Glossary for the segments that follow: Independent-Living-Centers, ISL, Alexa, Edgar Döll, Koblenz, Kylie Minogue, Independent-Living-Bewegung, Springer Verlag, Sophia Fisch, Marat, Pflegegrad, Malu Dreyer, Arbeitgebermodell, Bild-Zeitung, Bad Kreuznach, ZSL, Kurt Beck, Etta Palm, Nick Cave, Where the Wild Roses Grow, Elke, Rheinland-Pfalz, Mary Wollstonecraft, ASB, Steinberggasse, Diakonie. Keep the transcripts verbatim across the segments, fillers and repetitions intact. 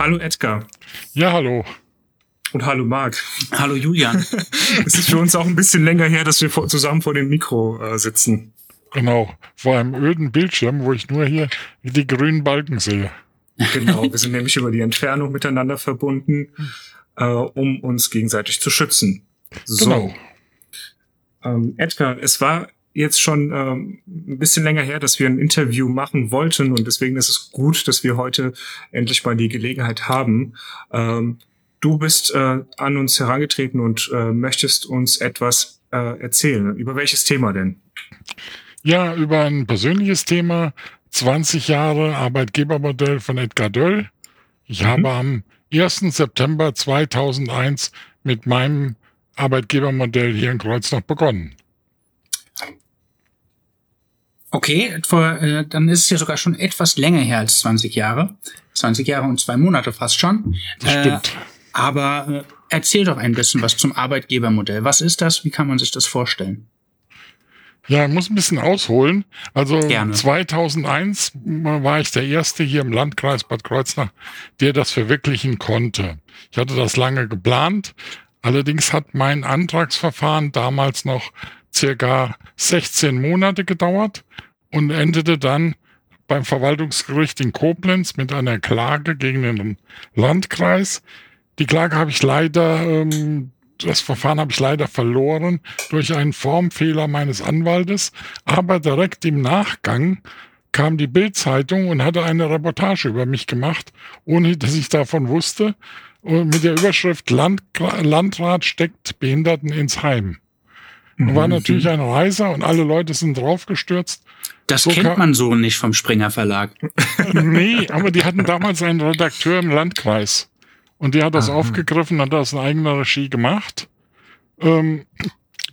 Hallo Edgar. Ja, hallo. Und hallo Marc. Hallo Julian. Es ist für uns auch ein bisschen länger her, dass wir zusammen vor dem Mikro äh, sitzen. Genau, vor einem öden Bildschirm, wo ich nur hier die grünen Balken sehe. Genau, wir sind nämlich über die Entfernung miteinander verbunden, äh, um uns gegenseitig zu schützen. So. Genau. Ähm, Edgar, es war jetzt schon ähm, ein bisschen länger her, dass wir ein Interview machen wollten und deswegen ist es gut, dass wir heute endlich mal die Gelegenheit haben. Ähm, du bist äh, an uns herangetreten und äh, möchtest uns etwas äh, erzählen. Über welches Thema denn? Ja, über ein persönliches Thema, zwanzig Jahre Arbeitgebermodell von Edgar Döll. Ich mhm. habe am ersten September zweitausendeins mit meinem Arbeitgebermodell hier in Kreuznach begonnen. Okay, dann ist es ja sogar schon etwas länger her als zwanzig Jahre. zwanzig Jahre und zwei Monate fast schon. Das stimmt. Äh, aber erzähl doch ein bisschen was zum Arbeitgebermodell. Was ist das? Wie kann man sich das vorstellen? Ja, ich muss ein bisschen ausholen. Also Gerne. zweitausendeins war ich der Erste hier im Landkreis Bad Kreuznach, der das verwirklichen konnte. Ich hatte das lange geplant. Allerdings hat mein Antragsverfahren damals noch circa sechzehn Monate gedauert und endete dann beim Verwaltungsgericht in Koblenz mit einer Klage gegen den Landkreis. Die Klage habe ich leider... Ähm, Das Verfahren habe ich leider verloren durch einen Formfehler meines Anwaltes. Aber direkt im Nachgang kam die Bild-Zeitung und hatte eine Reportage über mich gemacht, ohne dass ich davon wusste. Und mit der Überschrift Land, Landrat steckt Behinderten ins Heim. Mhm. War natürlich ein Reißer und alle Leute sind draufgestürzt. Das so kennt man so nicht vom Springer Verlag. Nee, aber die hatten damals einen Redakteur im Landkreis. Und der hat das Aha. aufgegriffen, hat das in eigener Regie gemacht. Ähm,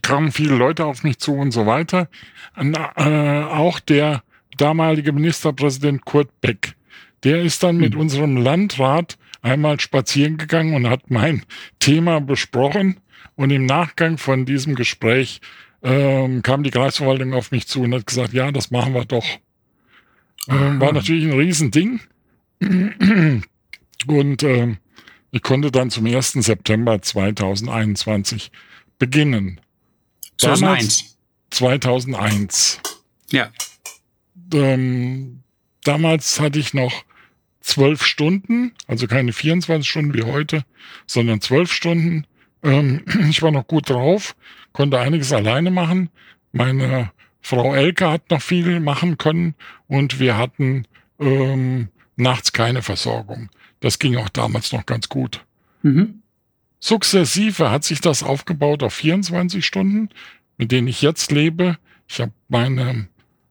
kamen viele Leute auf mich zu und so weiter. Und, äh, auch der damalige Ministerpräsident Kurt Beck, der ist dann mit mhm. unserem Landrat einmal spazieren gegangen und hat mein Thema besprochen. Und im Nachgang von diesem Gespräch ähm, kam die Kreisverwaltung auf mich zu und hat gesagt, ja, das machen wir doch. Ähm, war natürlich ein Riesending. Und ähm, ich konnte dann zum ersten September zweitausendeinundzwanzig beginnen. zweitausendeins. zweitausendeins. Ja. Ähm, damals hatte ich noch zwölf Stunden, also keine vierundzwanzig Stunden wie heute, sondern zwölf Stunden. Ähm, ich war noch gut drauf, konnte einiges alleine machen. Meine Frau Elke hat noch viel machen können und wir hatten ähm, nachts keine Versorgung. Das ging auch damals noch ganz gut. Mhm. Sukzessive hat sich das aufgebaut auf vierundzwanzig Stunden, mit denen ich jetzt lebe. Ich habe meine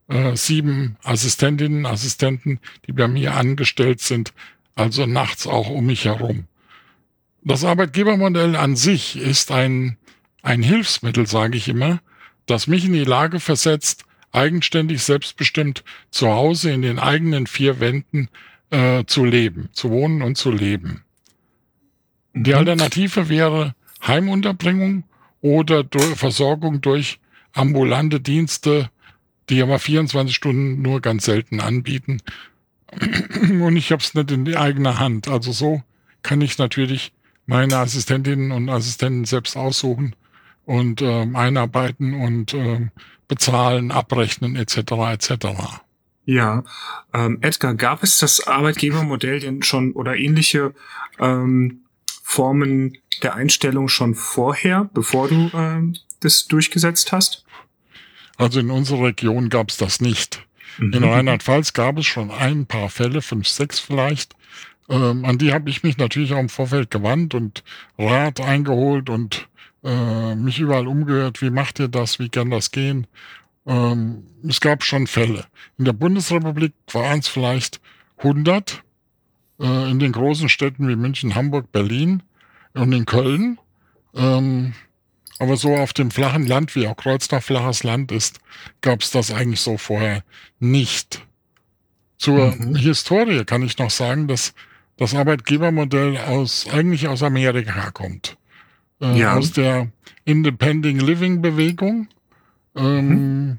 äh, sieben Assistentinnen, Assistenten, die bei mir angestellt sind, also nachts auch um mich herum. Das Arbeitgebermodell an sich ist ein, ein Hilfsmittel, sage ich immer, das mich in die Lage versetzt, eigenständig, selbstbestimmt zu Hause in den eigenen vier Wänden Äh, zu leben, zu wohnen und zu leben. Die Alternative wäre Heimunterbringung oder durch Versorgung durch ambulante Dienste, die aber vierundzwanzig Stunden nur ganz selten anbieten. Und ich habe es nicht in die eigene Hand. Also so kann ich natürlich meine Assistentinnen und Assistenten selbst aussuchen und äh, einarbeiten und äh, bezahlen, abrechnen et cetera et cetera. Ja, ähm, Edgar, gab es das Arbeitgebermodell denn schon oder ähnliche ähm, Formen der Einstellung schon vorher, bevor du ähm, das durchgesetzt hast? Also in unserer Region gab es das nicht. Mhm. In Rheinland-Pfalz gab es schon ein paar Fälle, fünf, sechs vielleicht. Ähm, an die habe ich mich natürlich auch im Vorfeld gewandt und Rat eingeholt und äh, mich überall umgehört. Wie macht ihr das? Wie kann das gehen? Es gab schon Fälle. In der Bundesrepublik waren es vielleicht hundert, in den großen Städten wie München, Hamburg, Berlin und in Köln. Aber so auf dem flachen Land, wie auch Kreuznach flaches Land ist, gab es das eigentlich so vorher nicht. Zur mhm. Historie kann ich noch sagen, dass das Arbeitgebermodell aus, eigentlich aus Amerika kommt. Ja. Aus der Independent-Living-Bewegung. Ähm,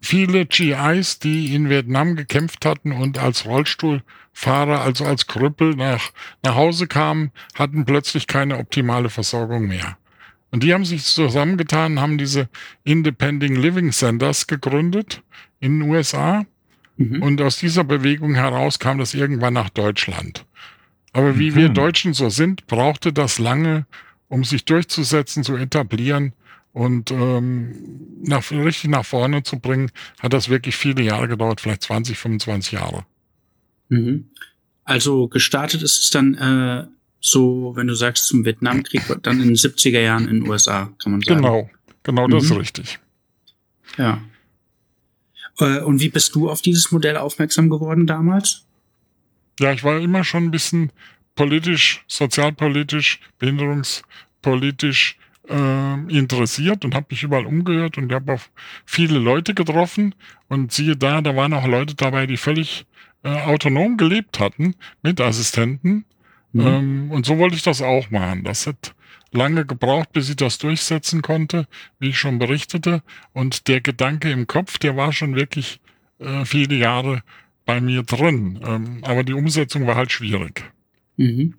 viele G Is, die in Vietnam gekämpft hatten und als Rollstuhlfahrer, also als Krüppel nach, nach Hause kamen, hatten plötzlich keine optimale Versorgung mehr. Und die haben sich zusammengetan, haben diese Independent-Living-Centers gegründet in den U S A. Mhm. Und aus dieser Bewegung heraus kam das irgendwann nach Deutschland. Aber wie mhm. wir Deutschen so sind, brauchte das lange, um sich durchzusetzen, zu etablieren und ähm, nach, richtig nach vorne zu bringen, hat das wirklich viele Jahre gedauert, vielleicht zwanzig, fünfundzwanzig Jahre. Mhm. Also gestartet ist es dann äh, so, wenn du sagst, zum Vietnamkrieg, dann in den siebziger Jahren in den U S A, kann man sagen. Genau, genau mhm. das ist richtig. Ja. Äh, und wie bist du auf dieses Modell aufmerksam geworden damals? Ja, ich war immer schon ein bisschen politisch, sozialpolitisch, behinderungspolitisch äh, interessiert und habe mich überall umgehört und habe auch viele Leute getroffen. Und siehe da, da waren auch Leute dabei, die völlig äh, autonom gelebt hatten mit Assistenten. Mhm. Ähm, und so wollte ich das auch machen. Das hat lange gebraucht, bis ich das durchsetzen konnte, wie ich schon berichtete. Und der Gedanke im Kopf, der war schon wirklich äh, viele Jahre bei mir drin. Ähm, aber die Umsetzung war halt schwierig. Mhm.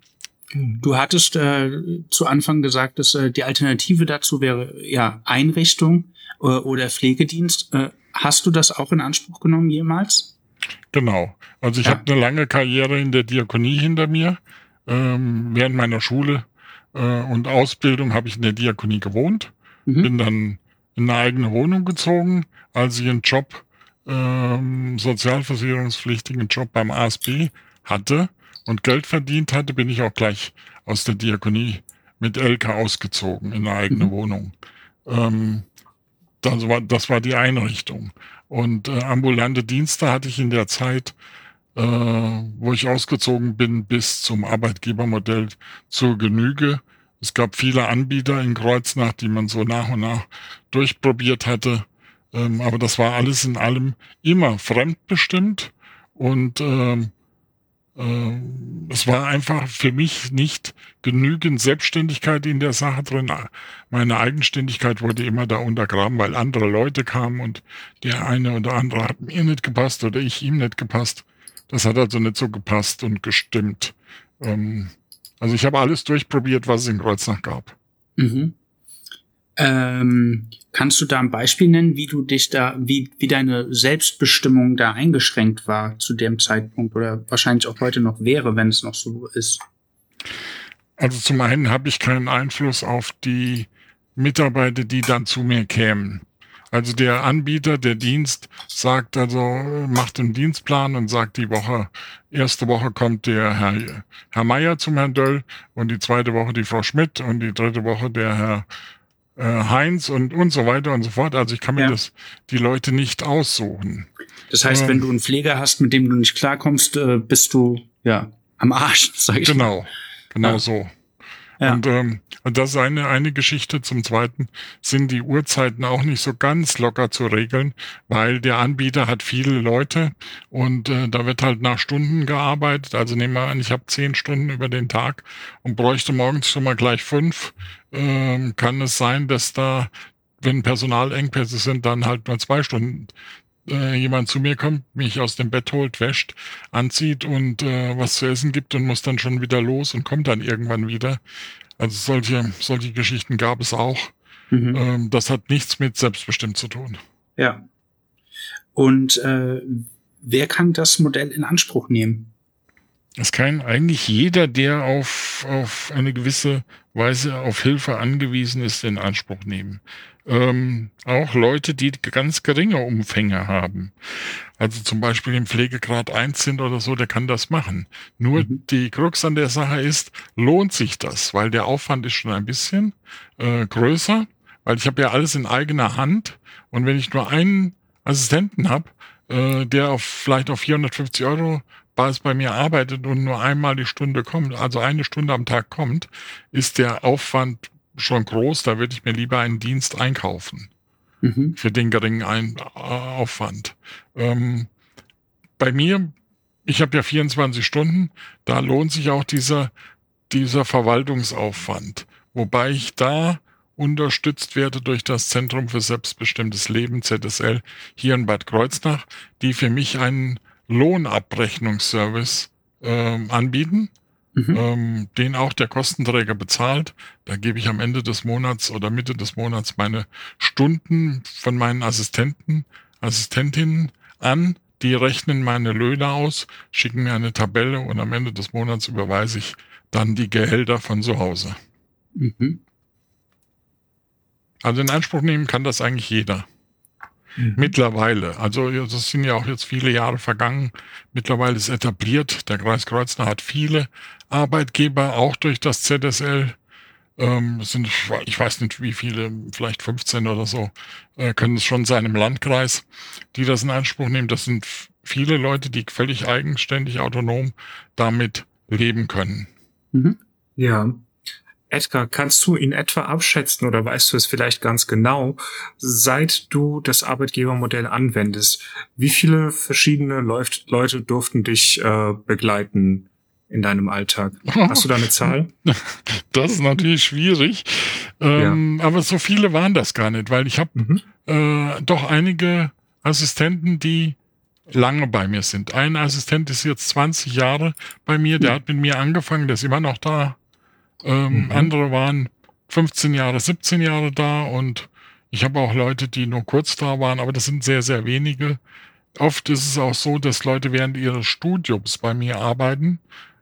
Du hattest äh, zu Anfang gesagt, dass äh, die Alternative dazu wäre ja Einrichtung äh, oder Pflegedienst. Äh, hast du das auch in Anspruch genommen jemals? Genau. Also ich ja. habe eine lange Karriere in der Diakonie hinter mir. Ähm, während meiner Schule äh, und Ausbildung habe ich in der Diakonie gewohnt. Mhm. Bin dann in eine eigene Wohnung gezogen, als ich einen Job, ähm, sozialversicherungspflichtigen Job beim A S B hatte und Geld verdient hatte, bin ich auch gleich aus der Diakonie mit Elke ausgezogen in eine eigene mhm. Wohnung. Ähm, das war, das war die Einrichtung. Und äh, ambulante Dienste hatte ich in der Zeit, äh, wo ich ausgezogen bin, bis zum Arbeitgebermodell zur Genüge. Es gab viele Anbieter in Kreuznach, die man so nach und nach durchprobiert hatte. Ähm, aber das war alles in allem immer fremdbestimmt und ähm, es war einfach für mich nicht genügend Selbstständigkeit in der Sache drin. Meine Eigenständigkeit wurde immer da untergraben, weil andere Leute kamen und der eine oder andere hat mir nicht gepasst oder ich ihm nicht gepasst. Das hat also nicht so gepasst und gestimmt. Also ich habe alles durchprobiert, was es in Kreuznach gab. Mhm. Ähm, kannst du da ein Beispiel nennen, wie du dich da, wie, wie deine Selbstbestimmung da eingeschränkt war zu dem Zeitpunkt oder wahrscheinlich auch heute noch wäre, wenn es noch so ist? Also zum einen habe ich keinen Einfluss auf die Mitarbeiter, die dann zu mir kämen. Also der Anbieter, der Dienst sagt, also macht einen Dienstplan und sagt, die Woche, erste Woche kommt der Herr, Herr Meier zum Herrn Döll und die zweite Woche die Frau Schmidt und die dritte Woche der Herr Heinz und, und so weiter und so fort. Also ich kann mir ja. das die Leute nicht aussuchen. Das heißt, ähm, wenn du einen Pfleger hast, mit dem du nicht klarkommst, äh, bist du ja am Arsch, sag ich genau, mal. Genau, genau ja. so. Ja. Und ähm, das ist eine, eine Geschichte. Zum Zweiten sind die Uhrzeiten auch nicht so ganz locker zu regeln, weil der Anbieter hat viele Leute und äh, da wird halt nach Stunden gearbeitet. Also nehmen wir an, ich habe zehn Stunden über den Tag und bräuchte morgens schon mal gleich fünf. Ähm, kann es sein, dass da, wenn Personalengpässe sind, dann halt nur zwei Stunden äh, jemand zu mir kommt, mich aus dem Bett holt, wäscht, anzieht und äh, was zu essen gibt und muss dann schon wieder los und kommt dann irgendwann wieder. Also solche, solche Geschichten gab es auch. Mhm. Ähm, das hat nichts mit selbstbestimmt zu tun. Ja. Und äh, wer kann das Modell in Anspruch nehmen? Es kann eigentlich jeder, der auf, auf eine gewisse Weise auf Hilfe angewiesen ist, in Anspruch nehmen. Ähm, auch Leute, die ganz geringe Umfänge haben, also zum Beispiel im Pflegegrad eins sind oder so, der kann das machen. Nur mhm. die Krux an der Sache ist, lohnt sich das, weil der Aufwand ist schon ein bisschen äh, größer, weil ich habe ja alles in eigener Hand und wenn ich nur einen Assistenten habe, äh, der auf, vielleicht auf vierhundertfünfzig Euro Basis bei mir arbeitet und nur einmal die Stunde kommt, also eine Stunde am Tag kommt, ist der Aufwand schon groß, da würde ich mir lieber einen Dienst einkaufen mhm. für den geringen Ein- Aufwand. Ähm, bei mir, ich habe ja vierundzwanzig Stunden, da lohnt sich auch dieser, dieser Verwaltungsaufwand, wobei ich da unterstützt werde durch das Zentrum für selbstbestimmtes Leben, Z S L, hier in Bad Kreuznach, die für mich einen Lohnabrechnungsservice ähm, anbieten, mhm. ähm, den auch der Kostenträger bezahlt. Da gebe ich am Ende des Monats oder Mitte des Monats meine Stunden von meinen Assistenten, Assistentinnen an. Die rechnen meine Löhne aus, schicken mir eine Tabelle und am Ende des Monats überweise ich dann die Gehälter von zu Hause. Mhm. Also in Anspruch nehmen kann das eigentlich jeder. Mhm. Mittlerweile. Also das sind ja auch jetzt viele Jahre vergangen. Mittlerweile ist etabliert. Der Kreis Kreuznach hat viele Arbeitgeber, auch durch das Z S L. Ähm, sind, ich weiß nicht wie viele, vielleicht fünfzehn oder so, äh, können es schon sein im Landkreis, die das in Anspruch nehmen. Das sind viele Leute, die völlig eigenständig, autonom damit leben können. Mhm. Ja. Edgar, kannst du in etwa abschätzen oder weißt du es vielleicht ganz genau, seit du das Arbeitgebermodell anwendest, wie viele verschiedene Leute durften dich äh, begleiten in deinem Alltag? Hast du da eine Zahl? Das ist natürlich schwierig, ähm, ja. aber so viele waren das gar nicht, weil ich habe mhm. äh, doch einige Assistenten, die lange bei mir sind. Ein Assistent ist jetzt zwanzig Jahre bei mir, der mhm. hat mit mir angefangen, der ist immer noch da. Ähm, mhm. Andere waren fünfzehn Jahre, siebzehn Jahre da und ich habe auch Leute, die nur kurz da waren, aber das sind sehr, sehr wenige. Oft ist es auch so, dass Leute während ihres Studiums bei mir arbeiten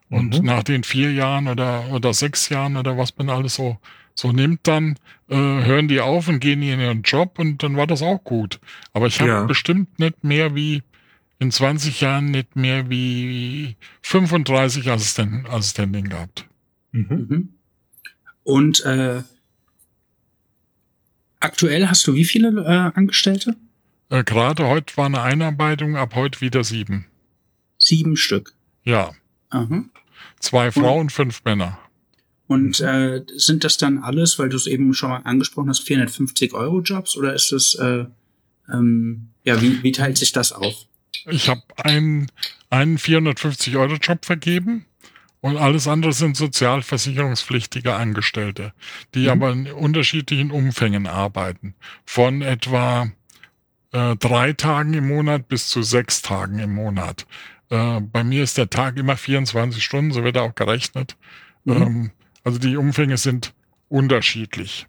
und mhm. nach den vier Jahren oder, oder sechs Jahren oder was man alles so, so nimmt, dann äh, hören die auf und gehen in ihren Job und dann war das auch gut. Aber ich habe ja. bestimmt nicht mehr wie in zwanzig Jahren nicht mehr wie fünfunddreißig Assistenten, Assistentinnen gehabt. Mhm. Und äh, aktuell hast du wie viele äh, Angestellte? Äh, gerade heute war eine Einarbeitung, ab heute wieder sieben. Sieben Stück? Ja. Aha. Zwei Frauen, und, fünf Männer. Und äh, sind das dann alles, weil du es eben schon mal angesprochen hast, vierhundertfünfzig Euro Jobs oder ist das, äh, ähm, ja, wie, wie teilt sich das auf? Ich habe einen, einen vierhundertfünfzig Euro Job vergeben. Und alles andere sind sozialversicherungspflichtige Angestellte, die mhm. aber in unterschiedlichen Umfängen arbeiten. Von etwa äh, drei Tagen im Monat bis zu sechs Tagen im Monat. Äh, bei mir ist der Tag immer vierundzwanzig Stunden, so wird er auch gerechnet. Mhm. Ähm, also die Umfänge sind unterschiedlich.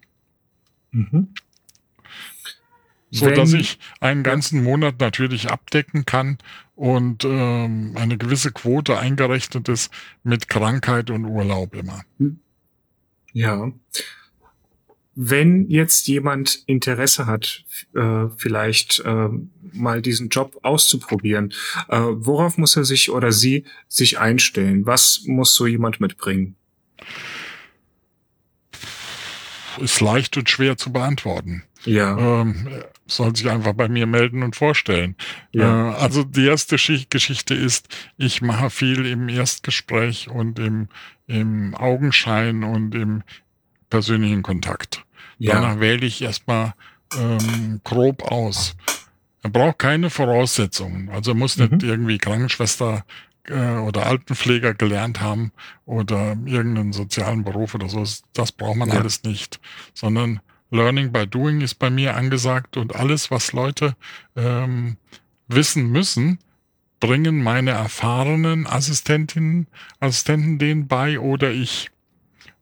Mhm. So Wenn, dass ich einen ganzen Monat natürlich abdecken kann und ähm, eine gewisse Quote eingerechnet ist mit Krankheit und Urlaub immer. Ja. Wenn jetzt jemand Interesse hat, äh, vielleicht äh, mal diesen Job auszuprobieren, äh, worauf muss er sich oder sie sich einstellen? Was muss so jemand mitbringen? Ist leicht und schwer zu beantworten. Ja. Ähm, soll sich einfach bei mir melden und vorstellen. Ja. Äh, also die erste Schicht- Geschichte ist, ich mache viel im Erstgespräch und im, im Augenschein und im persönlichen Kontakt. Ja. Danach wähle ich erstmal ähm, grob aus. Er braucht keine Voraussetzungen. Also er muss mhm. nicht irgendwie Krankenschwester äh, oder Altenpfleger gelernt haben oder irgendeinen sozialen Beruf oder so. Das braucht man ja. alles nicht. Sondern Learning by Doing ist bei mir angesagt und alles, was Leute ähm, wissen müssen, bringen meine erfahrenen Assistentinnen, Assistenten denen bei oder ich,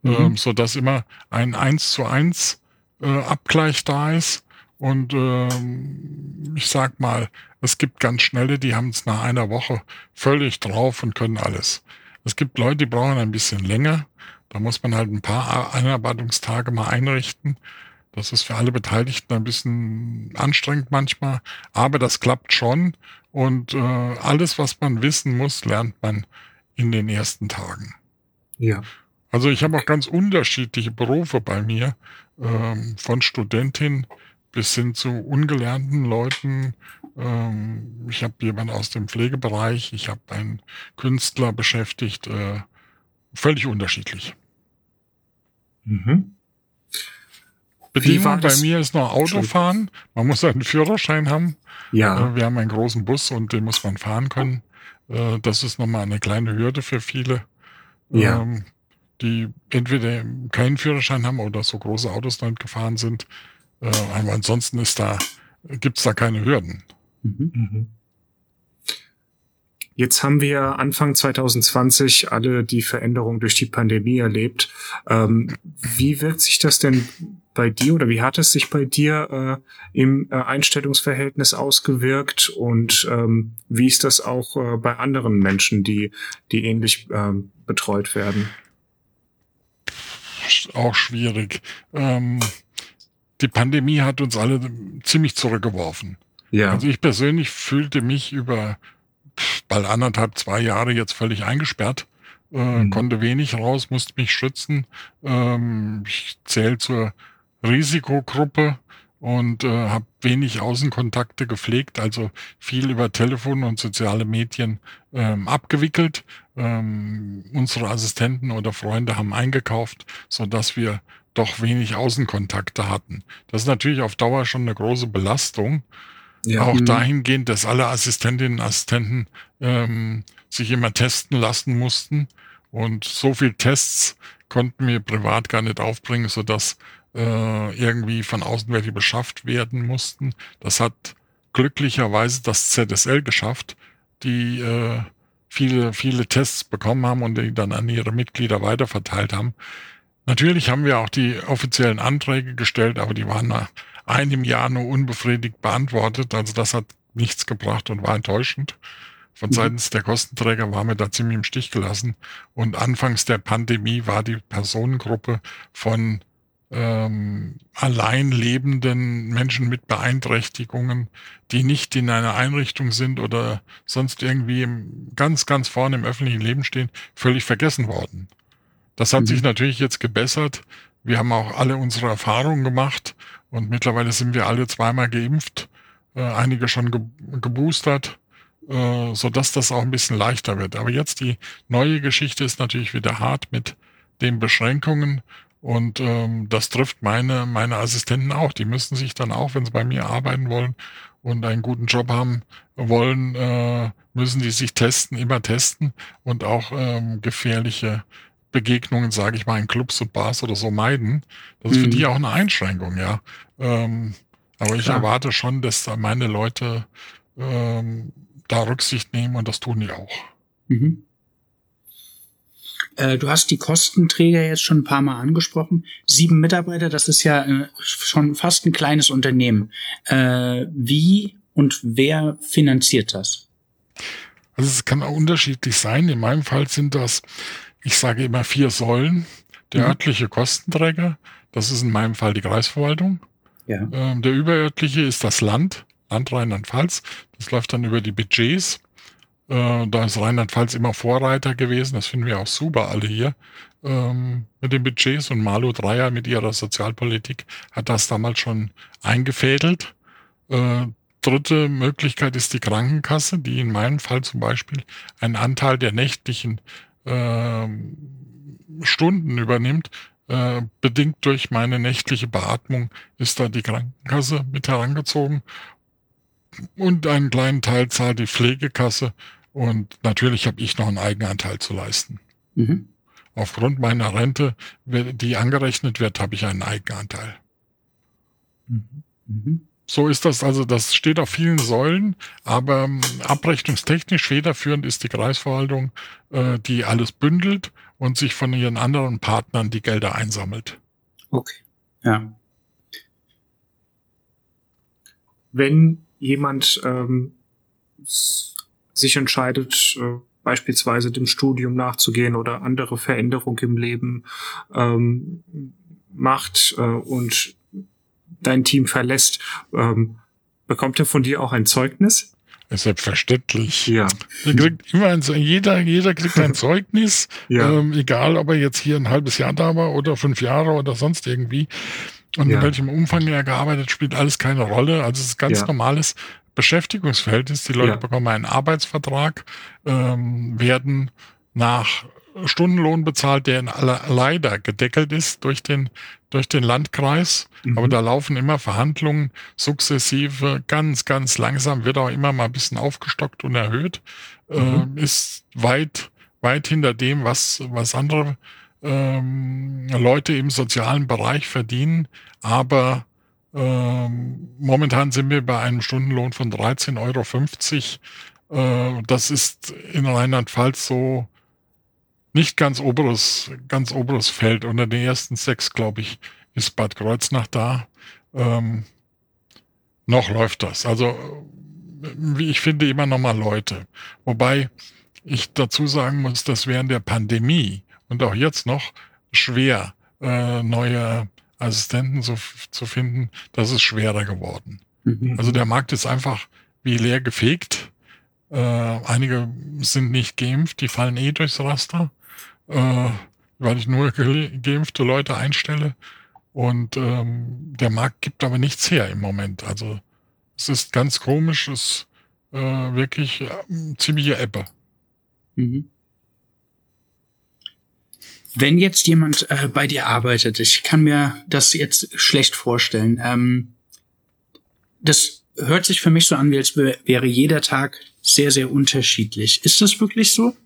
mhm. ähm, sodass immer ein eins zu eins äh, Abgleich da ist und ähm, ich sag mal, es gibt ganz schnelle, die haben es nach einer Woche völlig drauf und können alles. Es gibt Leute, die brauchen ein bisschen länger, da muss man halt ein paar Einarbeitungstage mal einrichten. Das ist für alle Beteiligten ein bisschen anstrengend manchmal, aber das klappt schon und äh, alles, was man wissen muss, lernt man in den ersten Tagen. Ja. Also ich habe auch ganz unterschiedliche Berufe bei mir, ähm, von Studentin bis hin zu ungelernten Leuten. Ähm, ich habe jemanden aus dem Pflegebereich, ich habe einen Künstler beschäftigt, äh, völlig unterschiedlich. Mhm. Bedingung bei mir ist noch Autofahren. Man muss einen Führerschein haben. Ja. Wir haben einen großen Bus und den muss man fahren können. Das ist nochmal eine kleine Hürde für viele. Ja. die entweder keinen Führerschein haben oder so große Autos dann gefahren sind. Äh, aber ansonsten ist da, gibt es da keine Hürden. Mhm. Jetzt haben wir Anfang zwanzig zwanzig alle die Veränderung durch die Pandemie erlebt. Ähm, wie wirkt sich das denn bei dir oder wie hat es sich bei dir äh, im äh, Einstellungsverhältnis ausgewirkt und ähm, wie ist das auch äh, bei anderen Menschen, die, die ähnlich äh, betreut werden? Auch schwierig. Ähm, die Pandemie hat uns alle ziemlich zurückgeworfen. Ja. Also ich persönlich fühlte mich über bald anderthalb, zwei Jahre jetzt völlig eingesperrt, äh, mhm. konnte wenig raus, musste mich schützen. Ähm, ich zähle zur Risikogruppe und äh, habe wenig Außenkontakte gepflegt, also viel über Telefon und soziale Medien ähm, abgewickelt. Ähm, unsere Assistenten oder Freunde haben eingekauft, sodass wir doch wenig Außenkontakte hatten. Das ist natürlich auf Dauer schon eine große Belastung. Ja, auch dahingehend, dass alle Assistentinnen und Assistenten ähm, sich immer testen lassen mussten. Und so viel Tests konnten wir privat gar nicht aufbringen, sodass äh, irgendwie von außen welche beschafft werden mussten. Das hat glücklicherweise das Z S L geschafft, die äh, viele, viele Tests bekommen haben und die dann an ihre Mitglieder weiterverteilt haben. Natürlich haben wir auch die offiziellen Anträge gestellt, aber die waren nach einem Jahr nur unbefriedigt beantwortet. Also das hat nichts gebracht und war enttäuschend. Von seitens der Kostenträger waren wir da ziemlich im Stich gelassen. Und anfangs der Pandemie war die Personengruppe von ähm, allein lebenden Menschen mit Beeinträchtigungen, die nicht in einer Einrichtung sind oder sonst irgendwie im, ganz, ganz vorne im öffentlichen Leben stehen, völlig vergessen worden. Das hat mhm. sich natürlich jetzt gebessert. Wir haben auch alle unsere Erfahrungen gemacht und mittlerweile sind wir alle zweimal geimpft, äh, einige schon ge- geboostert, äh, sodass das auch ein bisschen leichter wird. Aber jetzt die neue Geschichte ist natürlich wieder hart mit den Beschränkungen und ähm, das trifft meine, meine Assistenten auch. Die müssen sich dann auch, wenn sie bei mir arbeiten wollen und einen guten Job haben wollen, äh, müssen die sich testen, immer testen und auch ähm, gefährliche Begegnungen, sage ich mal, in Clubs und Bars oder so meiden. Das ist mhm. für die auch eine Einschränkung, ja. Ähm, aber Klar. ich erwarte schon, dass da meine Leute ähm, da Rücksicht nehmen und das tun die auch. Mhm. Äh, du hast die Kostenträger jetzt schon ein paar Mal angesprochen. Sieben Mitarbeiter, das ist ja äh, schon fast ein kleines Unternehmen. Äh, wie und wer finanziert das? Also es kann auch unterschiedlich sein. In meinem Fall sind das Ich sage immer vier Säulen. Der mhm. örtliche Kostenträger, das ist in meinem Fall die Kreisverwaltung. Ja. Ähm, der überörtliche ist das Land, Land Rheinland-Pfalz. Das läuft dann über die Budgets. Äh, da ist Rheinland-Pfalz immer Vorreiter gewesen. Das finden wir auch super alle hier ähm, mit den Budgets. Und Malu Dreyer mit ihrer Sozialpolitik hat das damals schon eingefädelt. Äh, Dritte Möglichkeit ist die Krankenkasse, die in meinem Fall zum Beispiel einen Anteil der nächtlichen Stunden übernimmt. Bedingt durch meine nächtliche Beatmung ist da die Krankenkasse mit herangezogen und einen kleinen Teil zahlt die Pflegekasse und natürlich habe ich noch einen Eigenanteil zu leisten. Mhm. Aufgrund meiner Rente, die angerechnet wird, habe ich einen Eigenanteil. Mhm. Mhm. So ist das, also das steht auf vielen Säulen, aber ähm, abrechnungstechnisch federführend ist die Kreisverwaltung, äh, die alles bündelt und sich von ihren anderen Partnern die Gelder einsammelt. Okay, ja. Wenn jemand ähm, sich entscheidet, äh, beispielsweise dem Studium nachzugehen oder andere Veränderung im Leben ähm, macht äh, und dein Team verlässt, ähm, bekommt er von dir auch ein Zeugnis? Selbstverständlich. Ja. Er kriegt immer ein, jeder, jeder kriegt ein Zeugnis, ja. ähm, egal ob er jetzt hier ein halbes Jahr da war oder fünf Jahre oder sonst irgendwie. Und ja. in welchem Umfang er gearbeitet hat, spielt alles keine Rolle. Also es ist ein ganz ja. normales Beschäftigungsverhältnis. Die Leute ja. bekommen einen Arbeitsvertrag, ähm, werden nach Stundenlohn bezahlt, der in aller, leider gedeckelt ist durch den, durch den Landkreis. Mhm. Aber da laufen immer Verhandlungen sukzessive, ganz, ganz langsam, wird auch immer mal ein bisschen aufgestockt und erhöht. Mhm. Äh, ist weit, weit hinter dem, was, was andere ähm, Leute im sozialen Bereich verdienen, aber ähm, momentan sind wir bei einem Stundenlohn von dreizehn Euro fünfzig. Äh, das ist in Rheinland-Pfalz so nicht ganz oberes, ganz oberes Feld. Unter den ersten sechs, glaube ich, ist Bad Kreuznach da. Ähm, noch läuft das. Also wie ich finde, immer noch mal Leute. Wobei ich dazu sagen muss, dass während der Pandemie und auch jetzt noch schwer äh, neue Assistenten zu, zu finden, das ist schwerer geworden. Mhm. Also der Markt ist einfach wie leer gefegt. Äh, einige sind nicht geimpft, die fallen eh durchs Raster, äh, weil ich nur ge- geimpfte Leute einstelle. Und ähm, der Markt gibt aber nichts her im Moment. Also es ist ganz komisch, es ist äh, wirklich äh, ziemliche Ebbe. Mhm. Wenn jetzt jemand äh, bei dir arbeitet, ich kann mir das jetzt schlecht vorstellen, ähm, das hört sich für mich so an, wie als wäre jeder Tag sehr, sehr unterschiedlich. Ist das wirklich so?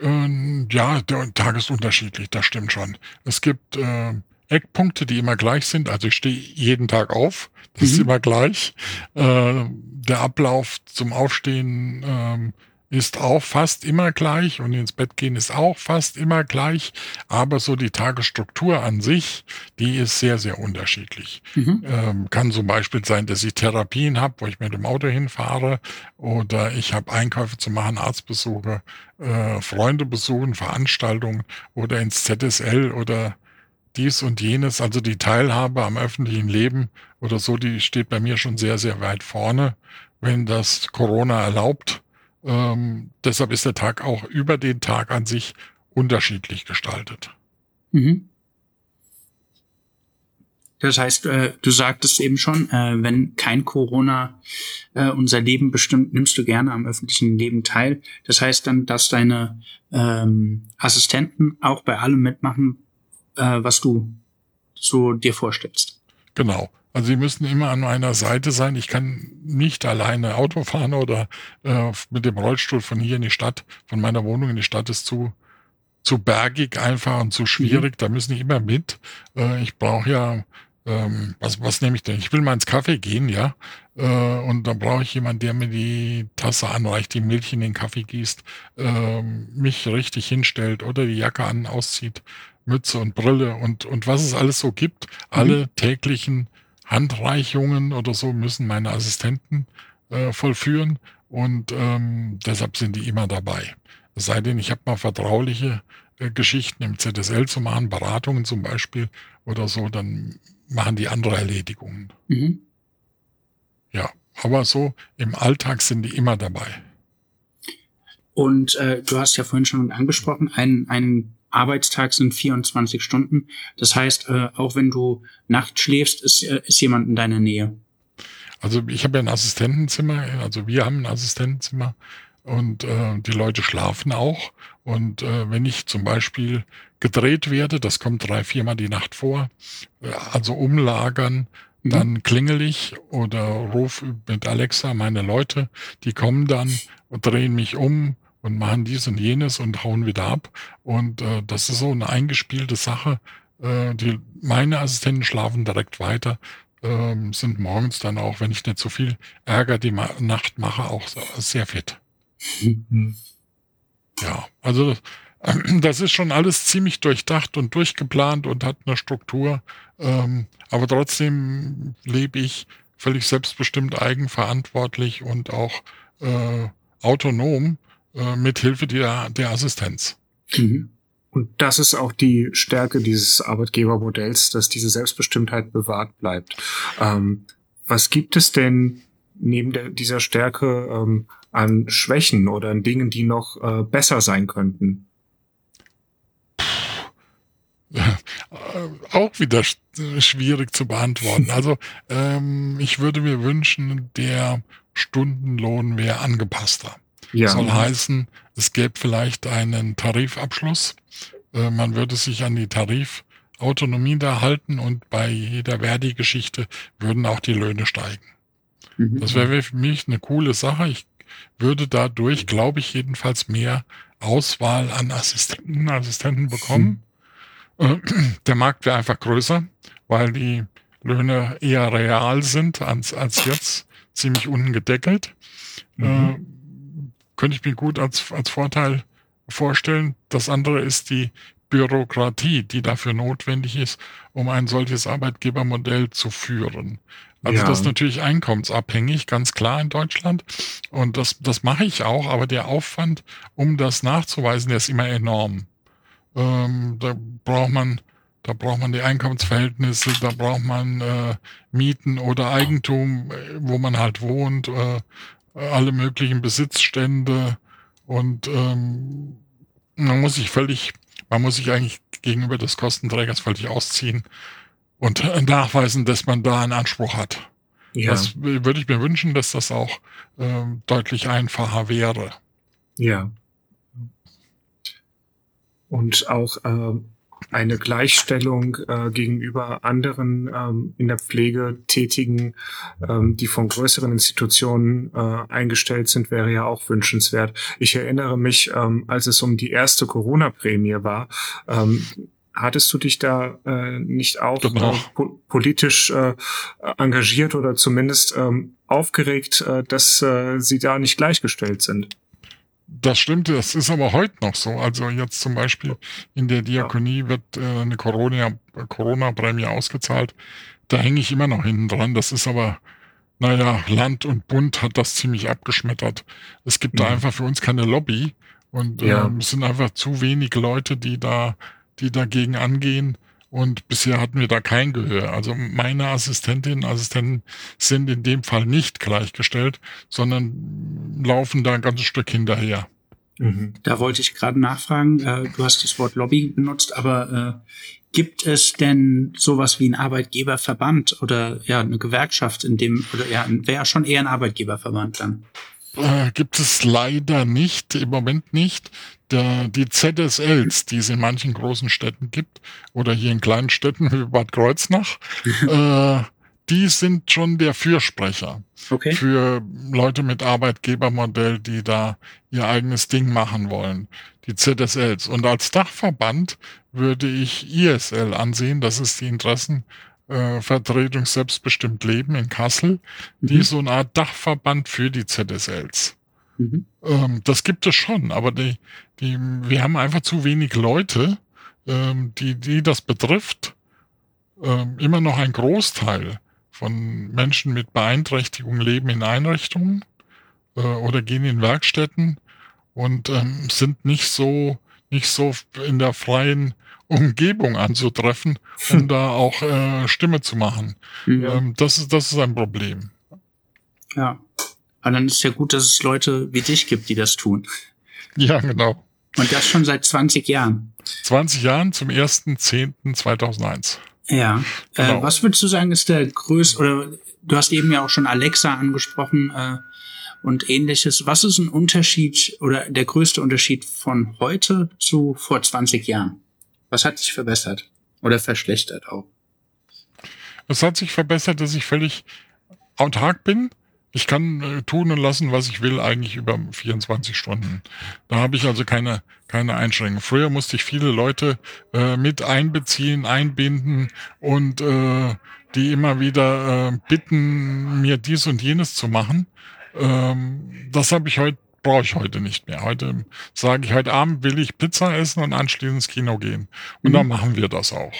Ähm, ja, der Tag ist unterschiedlich, das stimmt schon. Es gibt äh, Eckpunkte, die immer gleich sind. Also ich stehe jeden Tag auf, das mhm. ist immer gleich. Äh, der Ablauf zum Aufstehen ähm, ist auch fast immer gleich und ins Bett gehen ist auch fast immer gleich, aber so die Tagesstruktur an sich, die ist sehr, sehr unterschiedlich. Mhm. Ähm, kann zum Beispiel sein, dass ich Therapien habe, wo ich mit dem Auto hinfahre, oder ich habe Einkäufe zu machen, Arztbesuche, äh, Freunde besuchen, Veranstaltungen oder ins Z S L oder dies und jenes. Also die Teilhabe am öffentlichen Leben oder so, die steht bei mir schon sehr, sehr weit vorne, wenn das Corona erlaubt. Ähm, deshalb ist der Tag auch über den Tag an sich unterschiedlich gestaltet. Mhm. Das heißt, äh, du sagtest eben schon, äh, wenn kein Corona äh, unser Leben bestimmt, nimmst du gerne am öffentlichen Leben teil. Das heißt dann, dass deine ähm, Assistenten auch bei allem mitmachen, äh, was du so dir vorstellst. Genau. Also sie müssen immer an meiner Seite sein. Ich kann nicht alleine Auto fahren oder äh, mit dem Rollstuhl von hier in die Stadt, von meiner Wohnung in die Stadt ist zu zu bergig einfach und zu schwierig. Mhm. Da müssen ich immer mit. Äh, ich brauche ja, ähm, was was nehme ich denn? Ich will mal ins Kaffee gehen, ja. Äh, und dann brauche ich jemanden, der mir die Tasse anreicht, die Milch in den Kaffee gießt, äh, mich richtig hinstellt oder die Jacke an, auszieht, Mütze und Brille und und was es alles so gibt. Mhm. Alle täglichen Handreichungen oder so müssen meine Assistenten äh, vollführen und ähm, deshalb sind die immer dabei. Es sei denn, ich habe mal vertrauliche äh, Geschichten im Z S L zu machen, Beratungen zum Beispiel oder so, dann machen die andere Erledigungen. Mhm. Ja, aber so im Alltag sind die immer dabei. Und äh, du hast ja vorhin schon angesprochen, einen, einen Arbeitstag sind vierundzwanzig Stunden. Das heißt, äh, auch wenn du nachts schläfst, ist, äh, ist jemand in deiner Nähe. Also ich habe ja ein Assistentenzimmer, also wir haben ein Assistentenzimmer und äh, die Leute schlafen auch. Und äh, wenn ich zum Beispiel gedreht werde, das kommt drei, viermal die Nacht vor, äh, also umlagern, mhm. dann klingel ich oder rufe mit Alexa meine Leute, die kommen dann und drehen mich um und machen dies und jenes und hauen wieder ab. Und äh, das ist so eine eingespielte Sache. Äh, die, meine Assistenten schlafen direkt weiter, äh, sind morgens dann auch, wenn ich nicht so viel Ärger die Ma- Nacht mache, auch sehr fit. Mhm. Ja, also äh, das ist schon alles ziemlich durchdacht und durchgeplant und hat eine Struktur. Äh, aber trotzdem lebe ich völlig selbstbestimmt, eigenverantwortlich und auch äh, autonom, mit Hilfe der, der Assistenz. Mhm. Und das ist auch die Stärke dieses Arbeitgebermodells, dass diese Selbstbestimmtheit bewahrt bleibt. Ähm, was gibt es denn neben der, dieser Stärke ähm, an Schwächen oder an Dingen, die noch äh, besser sein könnten? Auch wieder schwierig zu beantworten. Also ähm, ich würde mir wünschen, der Stundenlohn wäre angepasster. Ja. Soll heißen, es gäbe vielleicht einen Tarifabschluss. Äh, man würde sich an die Tarifautonomie da halten und bei jeder Verdi-Geschichte würden auch die Löhne steigen. Mhm. Das wäre für mich eine coole Sache. Ich würde dadurch, glaube ich, jedenfalls mehr Auswahl an Assistenten, Assistenten bekommen. Hm. Der Markt wäre einfach größer, weil die Löhne eher real sind als, als jetzt, ziemlich ungedeckelt. Mhm. Äh, könnte ich mir gut als, als Vorteil vorstellen. Das andere ist die Bürokratie, die dafür notwendig ist, um ein solches Arbeitgebermodell zu führen. Also ja. Das ist natürlich einkommensabhängig, ganz klar in Deutschland. Und das, das mache ich auch, aber der Aufwand, um das nachzuweisen, der ist immer enorm. Ähm, da braucht man Da braucht man die Einkommensverhältnisse, da braucht man äh, Mieten oder Eigentum, wo man halt wohnt, äh, alle möglichen Besitzstände und ähm, man muss sich völlig, man muss sich eigentlich gegenüber des Kostenträgers völlig ausziehen und nachweisen, dass man da einen Anspruch hat. Ja. Das würde ich mir wünschen, dass das auch äh, deutlich einfacher wäre. Ja. Und auch äh eine Gleichstellung äh, gegenüber anderen ähm, in der Pflege tätigen, ähm, die von größeren Institutionen äh, eingestellt sind, wäre ja auch wünschenswert. Ich erinnere mich, ähm, als es um die erste Corona-Prämie war, ähm, hattest du dich da äh, nicht auch äh, po- politisch äh, engagiert oder zumindest ähm, aufgeregt, äh, dass äh, sie da nicht gleichgestellt sind? Das stimmt, das ist aber heute noch so. Also jetzt zum Beispiel in der Diakonie wird äh, eine Corona, Corona-Prämie ausgezahlt. Da hänge ich immer noch hinten dran. Das ist aber, naja, Land und Bund hat das ziemlich abgeschmettert. Es gibt mhm. da einfach für uns keine Lobby und äh, ja. es sind einfach zu wenig Leute, die da, die dagegen angehen. Und bisher hatten wir da kein Gehör. Also meine Assistentinnen und Assistenten sind in dem Fall nicht gleichgestellt, sondern laufen da ein ganzes Stück hinterher. Mhm. Da wollte ich gerade nachfragen. Du hast das Wort Lobby benutzt, aber gibt es denn sowas wie einen Arbeitgeberverband oder ja eine Gewerkschaft, in dem oder ja wäre schon eher ein Arbeitgeberverband dann? Äh, gibt es leider nicht, im Moment nicht. Der, die Z S Ls, die es in manchen großen Städten gibt, oder hier in kleinen Städten wie Bad Kreuznach, äh, die sind schon der Fürsprecher okay. für Leute mit Arbeitgebermodell, die da ihr eigenes Ding machen wollen. Die Z S Ls. Und als Dachverband würde ich I S L ansehen, das ist die Interessen Äh, Vertretung Selbstbestimmt Leben in Kassel, die mhm. so eine Art Dachverband für die Z S Ls. Mhm. Ähm, das gibt es schon, aber die, die, wir haben einfach zu wenig Leute, ähm, die, die das betrifft. Ähm, immer noch ein Großteil von Menschen mit Beeinträchtigung leben in Einrichtungen äh, oder gehen in Werkstätten und ähm, sind nicht so, nicht so in der freien Umgebung anzutreffen, um hm. da auch äh, Stimme zu machen. Ja. Ähm, das ist, das ist ein Problem. Ja, aber dann ist ja gut, dass es Leute wie dich gibt, die das tun. Ja, genau. Und das schon seit zwanzig Jahren. zwanzig Jahren zum ersten zehnten zweitausendeins. Ja. Äh, genau. Was würdest du sagen, ist der größte, oder du hast eben ja auch schon Alexa angesprochen äh, und ähnliches. Was ist ein Unterschied oder der größte Unterschied von heute zu vor zwanzig Jahren? Was hat sich verbessert oder verschlechtert auch? Es hat sich verbessert, dass ich völlig autark bin. Ich kann äh, tun und lassen, was ich will, eigentlich über vierundzwanzig Stunden. Da habe ich also keine, keine Einschränkungen. Früher musste ich viele Leute äh, mit einbeziehen, einbinden und äh, die immer wieder äh, bitten, mir dies und jenes zu machen. Ähm, das habe ich heute brauche ich heute nicht mehr. Heute sage ich, heute Abend will ich Pizza essen und anschließend ins Kino gehen. Und mhm. dann machen wir das auch.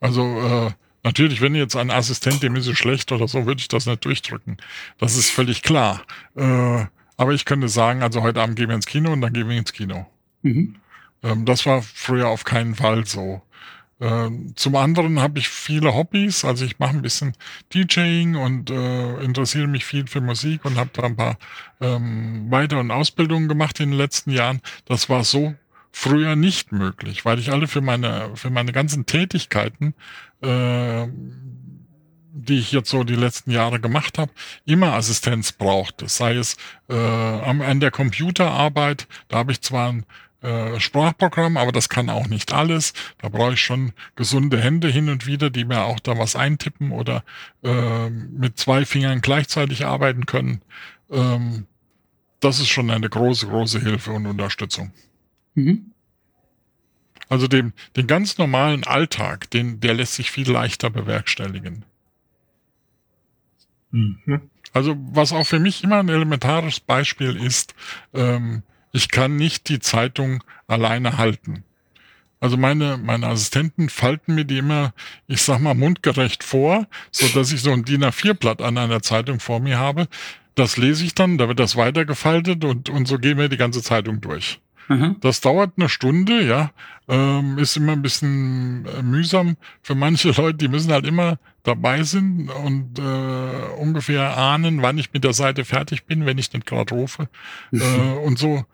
Also äh, natürlich, wenn jetzt ein Assistent, dem ist es schlecht oder so, würde ich das nicht durchdrücken. Das ist völlig klar. Äh, aber ich könnte sagen, also heute Abend gehen wir ins Kino und dann gehen wir ins Kino. Mhm. Ähm, das war früher auf keinen Fall so. Zum anderen habe ich viele Hobbys, also ich mache ein bisschen DJing und äh, interessiere mich viel für Musik und habe da ein paar ähm, Weiter- und Ausbildungen gemacht in den letzten Jahren. Das war so früher nicht möglich, weil ich alle für meine für meine ganzen Tätigkeiten, äh, die ich jetzt so die letzten Jahre gemacht habe, immer Assistenz brauchte. Sei es äh, an der Computerarbeit, da habe ich zwar ein Sprachprogramm, aber das kann auch nicht alles. Da brauche ich schon gesunde Hände hin und wieder, die mir auch da was eintippen oder äh, mit zwei Fingern gleichzeitig arbeiten können. Ähm, das ist schon eine große, große Hilfe und Unterstützung. Mhm. Also dem, den ganz normalen Alltag, den, der lässt sich viel leichter bewerkstelligen. Mhm. Also was auch für mich immer ein elementares Beispiel ist, ähm, ich kann nicht die Zeitung alleine halten. Also meine, meine Assistenten falten mir die immer, ich sag mal, mundgerecht vor, so dass ich so ein D I N A vier Blatt an einer Zeitung vor mir habe. Das lese ich dann, da wird das weitergefaltet und, und so gehen wir die ganze Zeitung durch. Mhm. Das dauert eine Stunde, ja, ähm, ist immer ein bisschen mühsam für manche Leute, die müssen halt immer dabei sind und äh, ungefähr ahnen, wann ich mit der Seite fertig bin, wenn ich nicht gerade rufe mhm. äh, und so.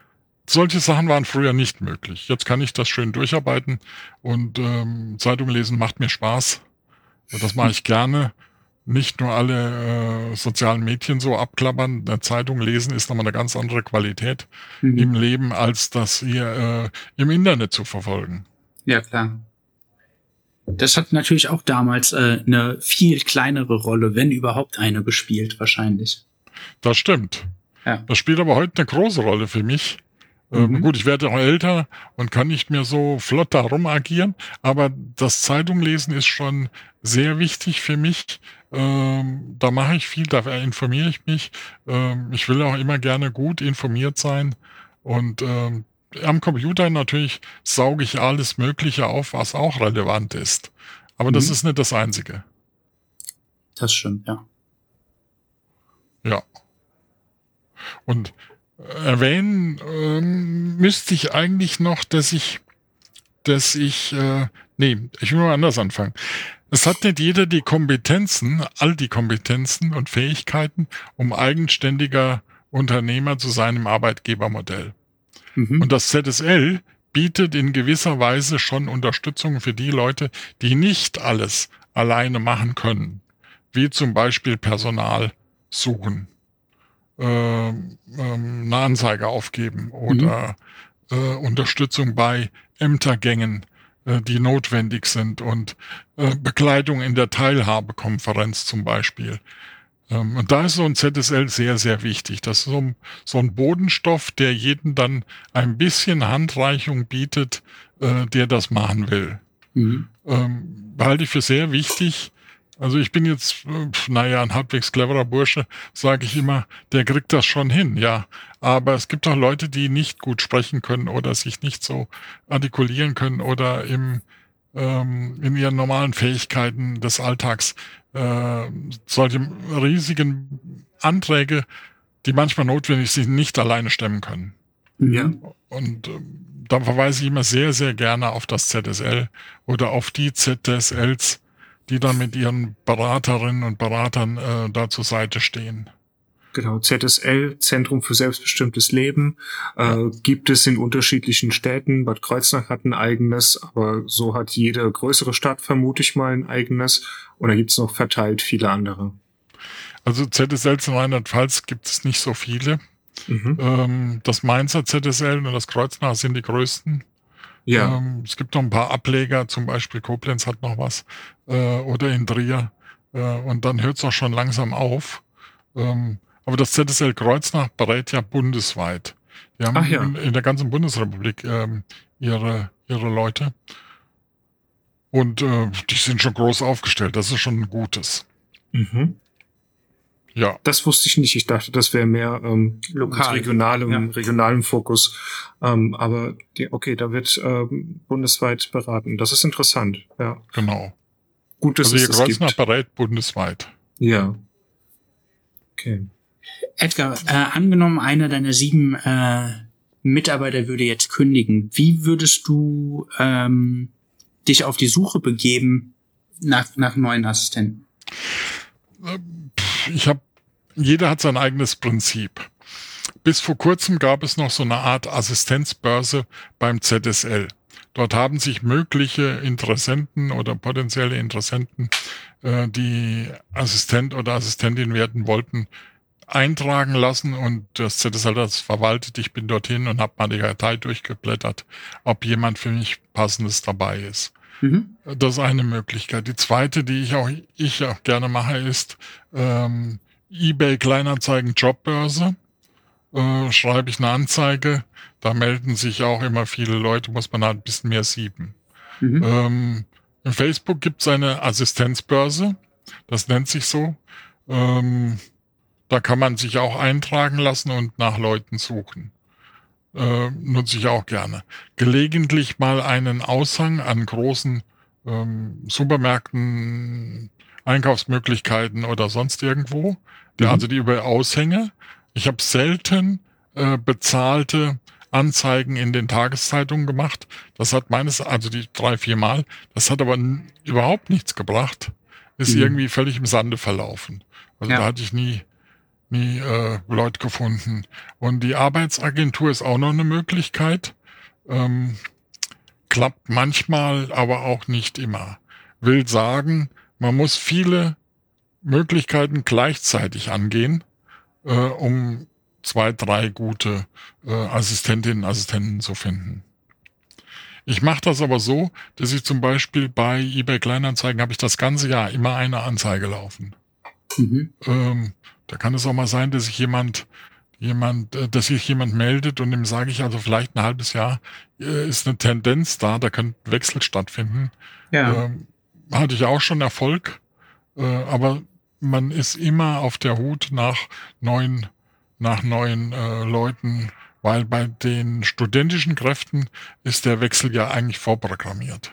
Solche Sachen waren früher nicht möglich. Jetzt kann ich das schön durcharbeiten und ähm, Zeitung lesen macht mir Spaß. Das mache ich gerne. Nicht nur alle äh, sozialen Medien so abklappern. Eine Zeitung lesen ist nochmal eine ganz andere Qualität mhm. im Leben, als das hier äh, im Internet zu verfolgen. Ja, klar. Das hat natürlich auch damals äh, eine viel kleinere Rolle, wenn überhaupt eine, gespielt wahrscheinlich. Das stimmt. Ja. Das spielt aber heute eine große Rolle für mich. Mhm. Ähm, gut, ich werde auch älter und kann nicht mehr so flott da rum agieren, aber das Zeitunglesen ist schon sehr wichtig für mich. Ähm, da mache ich viel, da informiere ich mich. Ähm, ich will auch immer gerne gut informiert sein und ähm, am Computer natürlich sauge ich alles Mögliche auf, was auch relevant ist. Aber mhm. das ist nicht das Einzige. Das stimmt, ja. Ja. Und erwähnen ähm, müsste ich eigentlich noch, dass ich, dass ich, äh, nee, ich will mal anders anfangen. Es hat nicht jeder die Kompetenzen, all die Kompetenzen und Fähigkeiten, um eigenständiger Unternehmer zu sein im Arbeitgebermodell. Mhm. Und das Z S L bietet in gewisser Weise schon Unterstützung für die Leute, die nicht alles alleine machen können, wie zum Beispiel Personal suchen. Ähm, eine Anzeige aufgeben oder mhm. äh, Unterstützung bei Ämtergängen, äh, die notwendig sind und äh, Begleitung in der Teilhabekonferenz zum Beispiel. Ähm, und da ist so ein Z S L sehr, sehr wichtig. Das ist so ein, so ein Bodenstoff, der jedem dann ein bisschen Handreichung bietet, äh, der das machen will. Mhm. Ähm, halte ich für sehr wichtig. Also ich bin jetzt, naja, ein halbwegs cleverer Bursche, sage ich immer, der kriegt das schon hin, ja. Aber es gibt auch Leute, die nicht gut sprechen können oder sich nicht so artikulieren können oder im, ähm, in ihren normalen Fähigkeiten des Alltags äh, solche riesigen Anträge, die manchmal notwendig sind, nicht alleine stemmen können. Ja. Und äh, da verweise ich immer sehr, sehr gerne auf das Z S L oder auf die Z S Ls, die dann mit ihren Beraterinnen und Beratern äh, da zur Seite stehen. Genau, Z S L, Zentrum für selbstbestimmtes Leben, äh, ja. gibt es in unterschiedlichen Städten. Bad Kreuznach hat ein eigenes, aber so hat jede größere Stadt vermute ich mal ein eigenes. Und da gibt es noch verteilt viele andere. Also Z S Ls in Rheinland-Pfalz gibt es nicht so viele. Mhm. Ähm, das Mainzer Z S L und das Kreuznacher sind die größten. Ja. Ähm, es gibt noch ein paar Ableger, zum Beispiel Koblenz hat noch was äh, oder in Trier äh, und dann hört es auch schon langsam auf. Ähm, aber das Z S L Kreuznach berät ja bundesweit. Die haben Ach ja. in, in der ganzen Bundesrepublik ähm, ihre, ihre Leute und äh, die sind schon groß aufgestellt. Das ist schon ein gutes. Mhm. Ja. Das wusste ich nicht. Ich dachte, das wäre mehr ähm, lokal, regionalem, ja. regionalem Fokus. Ähm, aber die, okay, da wird ähm, bundesweit beraten. Das ist interessant. Ja. Genau. Gut, dass also es das gibt. Also Kreuznach berät bundesweit. Ja. Okay. Edgar, äh, angenommen, einer deiner sieben äh, Mitarbeiter würde jetzt kündigen. Wie würdest du ähm, dich auf die Suche begeben nach, nach neuen Assistenten? Ähm, Ich habe, jeder hat sein eigenes Prinzip. Bis vor kurzem gab es noch so eine Art Assistenzbörse beim Z S L. Dort haben sich mögliche Interessenten oder potenzielle Interessenten, äh, die Assistent oder Assistentin werden wollten, eintragen lassen und das Z S L das verwaltet. Ich bin dorthin und habe mal die Datei durchgeblättert, ob jemand für mich Passendes dabei ist. Mhm. Das ist eine Möglichkeit. Die zweite, die ich auch, ich auch gerne mache, ist ähm, eBay Kleinanzeigen Jobbörse. äh, schreibe ich eine Anzeige, da melden sich auch immer viele Leute, muss man halt ein bisschen mehr sieben. Mhm. Ähm, in Facebook gibt es eine Assistenzbörse, das nennt sich so. Ähm, da kann man sich auch eintragen lassen und nach Leuten suchen. Äh, nutze ich auch gerne. Gelegentlich mal einen Aushang an großen ähm, Supermärkten, Einkaufsmöglichkeiten oder sonst irgendwo. Mhm. Also die über Aushänge. Ich habe selten äh, bezahlte Anzeigen in den Tageszeitungen gemacht. Das hat meines, also die drei, vier Mal, das hat aber n- überhaupt nichts gebracht. Ist mhm. irgendwie völlig im Sande verlaufen. Also ja. da hatte ich nie, nie äh, Leute gefunden. Und die Arbeitsagentur ist auch noch eine Möglichkeit. Ähm, klappt manchmal, aber auch nicht immer. Will sagen, man muss viele Möglichkeiten gleichzeitig angehen, äh, um zwei, drei gute äh, Assistentinnen und Assistenten zu finden. Ich mache das aber so, dass ich zum Beispiel bei eBay Kleinanzeigen habe ich das ganze Jahr immer eine Anzeige laufen. Mhm. Ähm, da kann es auch mal sein, dass sich jemand, jemand, äh, dass sich jemand meldet und dem sage ich also vielleicht ein halbes Jahr äh, ist eine Tendenz da, da könnte ein Wechsel stattfinden. Ja. Ähm, hatte ich auch schon Erfolg, äh, aber man ist immer auf der Hut nach neuen, nach neuen äh, Leuten, weil bei den studentischen Kräften ist der Wechsel ja eigentlich vorprogrammiert.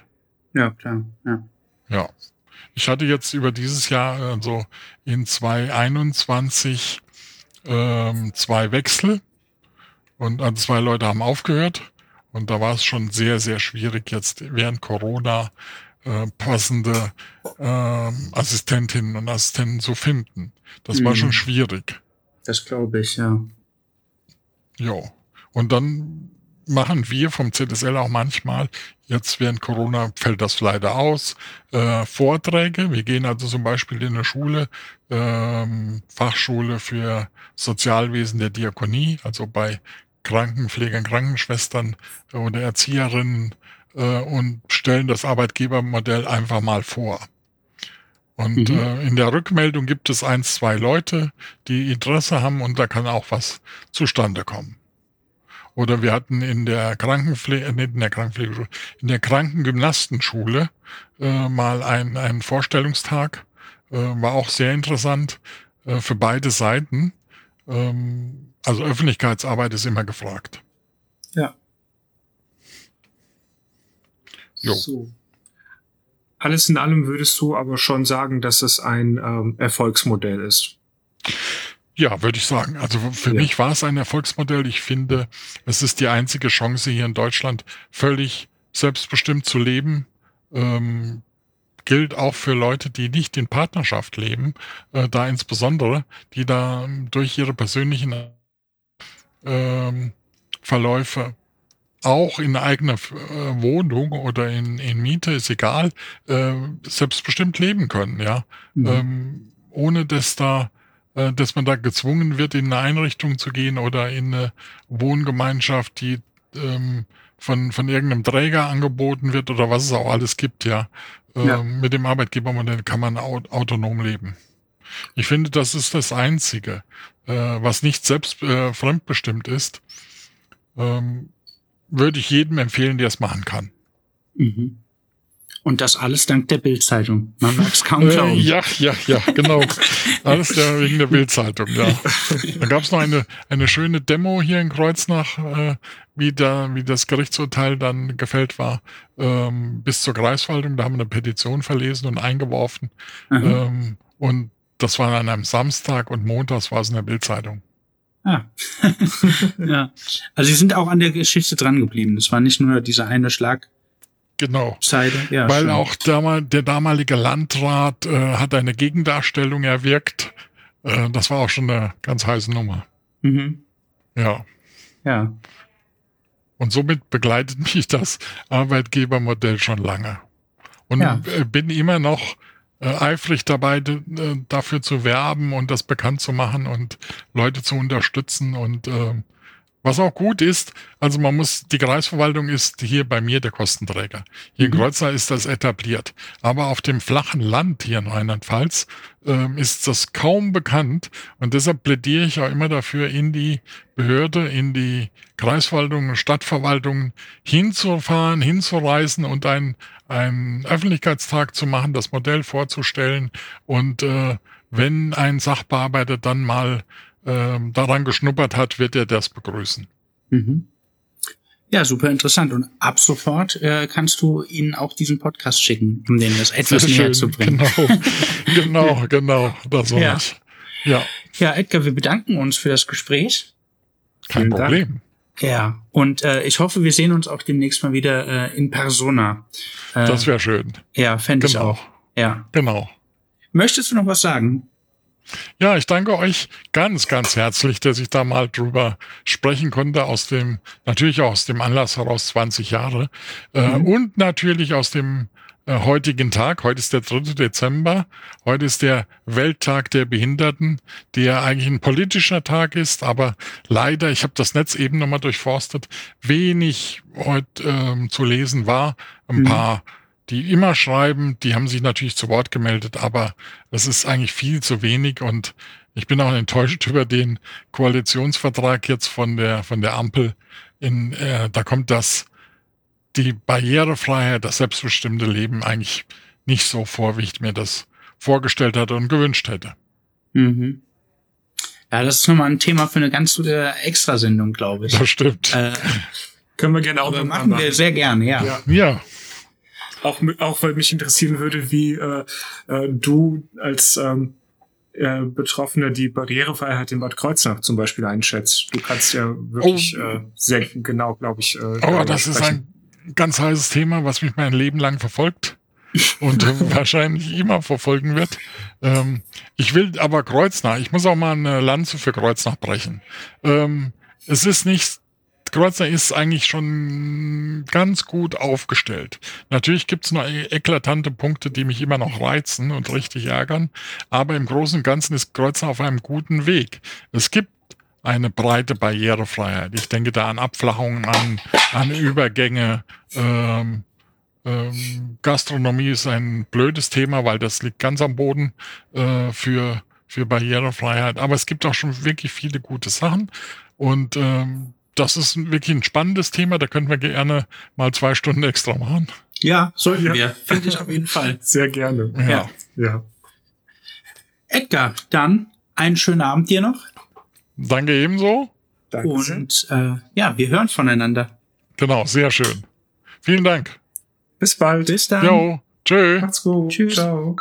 Ja, klar. Ja. Ja. Ich hatte jetzt über dieses Jahr, also in zwanzig einundzwanzig, ähm, zwei Wechsel und also zwei Leute haben aufgehört und da war es schon sehr, sehr schwierig, jetzt während Corona äh, passende ähm, Assistentinnen und Assistenten zu finden. Das mhm. war schon schwierig. Das glaube ich, ja. Ja, und dann machen wir vom Z S L auch manchmal, jetzt während Corona fällt das leider aus, äh, Vorträge. Wir gehen also zum Beispiel in eine Schule, ähm, Fachschule für Sozialwesen der Diakonie, also bei Krankenpflegern, Krankenschwestern oder Erzieherinnen äh, und stellen das Arbeitgebermodell einfach mal vor. Und mhm. äh, in der Rückmeldung gibt es eins, zwei Leute, die Interesse haben und da kann auch was zustande kommen. Oder wir hatten in der Krankenpflege, nicht in der Krankenpflegeschule, in der Krankengymnastenschule äh, mal ein, einen Vorstellungstag, äh, war auch sehr interessant äh, für beide Seiten. Ähm, also Öffentlichkeitsarbeit ist immer gefragt. Ja. Jo. So. Alles in allem würdest du aber schon sagen, dass es ein ähm, Erfolgsmodell ist. Ja, würde ich sagen. Also für ja. mich war es ein Erfolgsmodell. Ich finde, es ist die einzige Chance hier in Deutschland, völlig selbstbestimmt zu leben. Ähm, gilt auch für Leute, die nicht in Partnerschaft leben, äh, da insbesondere, die da durch ihre persönlichen ähm, Verläufe auch in eigener äh, Wohnung oder in, in Miete, ist egal, äh, selbstbestimmt leben können, ja. Mhm. Ähm, ohne dass da, äh, dass man da gezwungen wird, in eine Einrichtung zu gehen oder in eine Wohngemeinschaft, die ähm, von, von irgendeinem Träger angeboten wird oder was es auch alles gibt, ja. Ähm, ja. Mit dem Arbeitgebermodell kann man au- autonom leben. Ich finde, das ist das Einzige, äh, was nicht selbst äh, fremdbestimmt ist. Ähm, Würde ich jedem empfehlen, der es machen kann. Mhm. Und das alles dank der Bild-Zeitung. Man mag es kaum glauben. Äh, ja, ja, ja, genau. Alles der, wegen der Bild-Zeitung, ja. Da gab es noch eine, eine schöne Demo hier in Kreuznach, äh, wie, da, wie das Gerichtsurteil dann gefällt war, ähm, bis zur Kreisverwaltung. Da haben wir eine Petition verlesen und eingeworfen. Ähm, und das war an einem Samstag und montags war es in der Bild-Zeitung. Ah. Ja. Also sie sind auch an der Geschichte dran geblieben. Das war nicht nur diese eine Schlag. Genau. Seite. Ja, weil schön. Auch der, der damalige Landrat äh, hat eine Gegendarstellung erwirkt. Äh, das war auch schon eine ganz heiße Nummer. Mhm. Ja. Ja. Und somit begleitet mich das Arbeitgebermodell schon lange. Und ja. bin immer noch eifrig dabei, dafür zu werben und das bekannt zu machen und Leute zu unterstützen und äh, Was auch gut ist, also man muss, die Kreisverwaltung ist hier bei mir der Kostenträger. Hier mhm. in Kreuznach ist das etabliert. Aber auf dem flachen Land hier in Rheinland-Pfalz äh, ist das kaum bekannt. Und deshalb plädiere ich auch immer dafür, in die Behörde, in die Kreisverwaltungen, Stadtverwaltungen hinzufahren, hinzureisen und einen, einen Öffentlichkeitstag zu machen, das Modell vorzustellen. Und äh, wenn ein Sachbearbeiter dann mal daran geschnuppert hat, wird er das begrüßen. Mhm. Ja, super interessant. Und ab sofort äh, kannst du ihnen auch diesen Podcast schicken, um denen das etwas näher zu bringen. Genau, genau, genau. Das ja. Ja. ja, Edgar, wir bedanken uns für das Gespräch. Kein Vielen Problem. Dank. Ja, und äh, ich hoffe, wir sehen uns auch demnächst mal wieder äh, in persona. Äh, das wäre schön. Ja, fände genau. ich auch. Ja. Genau. Möchtest du noch was sagen? Ja, ich danke euch ganz, ganz herzlich, dass ich da mal drüber sprechen konnte, aus dem, natürlich auch aus dem Anlass heraus zwanzig Jahre äh, mhm. und natürlich aus dem äh, heutigen Tag. Heute ist der dritte Dezember, heute ist der Welttag der Behinderten, der eigentlich ein politischer Tag ist, aber leider, ich habe das Netz eben nochmal durchforstet, wenig heute ähm, zu lesen war, ein mhm. paar die immer schreiben, die haben sich natürlich zu Wort gemeldet, aber es ist eigentlich viel zu wenig und ich bin auch enttäuscht über den Koalitionsvertrag jetzt von der von der Ampel. In, äh, da kommt das, die Barrierefreiheit, das selbstbestimmte Leben eigentlich nicht so vor, wie ich mir das vorgestellt hatte und gewünscht hätte. Mhm. Ja, das ist nochmal ein Thema für eine ganz äh, Extrasendung, glaube ich. Das stimmt. Äh, können wir gerne auch machen. Machen wir sehr gerne, ja. Ja. ja. Auch, auch weil mich interessieren würde, wie äh, äh, du als ähm, äh, Betroffener die Barrierefreiheit in Bad Kreuznach zum Beispiel einschätzt. Du kannst ja wirklich oh. äh, sehr genau, glaube ich, äh, Oh, das sprechen. Ist ein ganz heißes Thema, was mich mein Leben lang verfolgt und äh, wahrscheinlich immer verfolgen wird. Ähm, ich will aber Kreuznach, ich muss auch mal eine Lanze für Kreuznach brechen. Ähm, es ist nicht... Kreuznach ist eigentlich schon ganz gut aufgestellt. Natürlich gibt es noch eklatante Punkte, die mich immer noch reizen und richtig ärgern, aber im Großen und Ganzen ist Kreuznach auf einem guten Weg. Es gibt eine breite Barrierefreiheit. Ich denke da an Abflachungen, an, an Übergänge. Ähm, ähm, Gastronomie ist ein blödes Thema, weil das liegt ganz am Boden äh, für, für Barrierefreiheit. Aber es gibt auch schon wirklich viele gute Sachen und ähm, das ist wirklich ein spannendes Thema, da könnten wir gerne mal zwei Stunden extra machen. Ja, sollten ja. wir. Finde ich auf jeden Fall. Sehr gerne. Ja. Ja. ja. Edgar, dann einen schönen Abend dir noch. Danke ebenso. Danke. Und äh, ja, wir hören voneinander. Genau, sehr schön. Vielen Dank. Bis bald. Bis dann. Jo, tschö. Macht's gut. Tschüss. Ciao.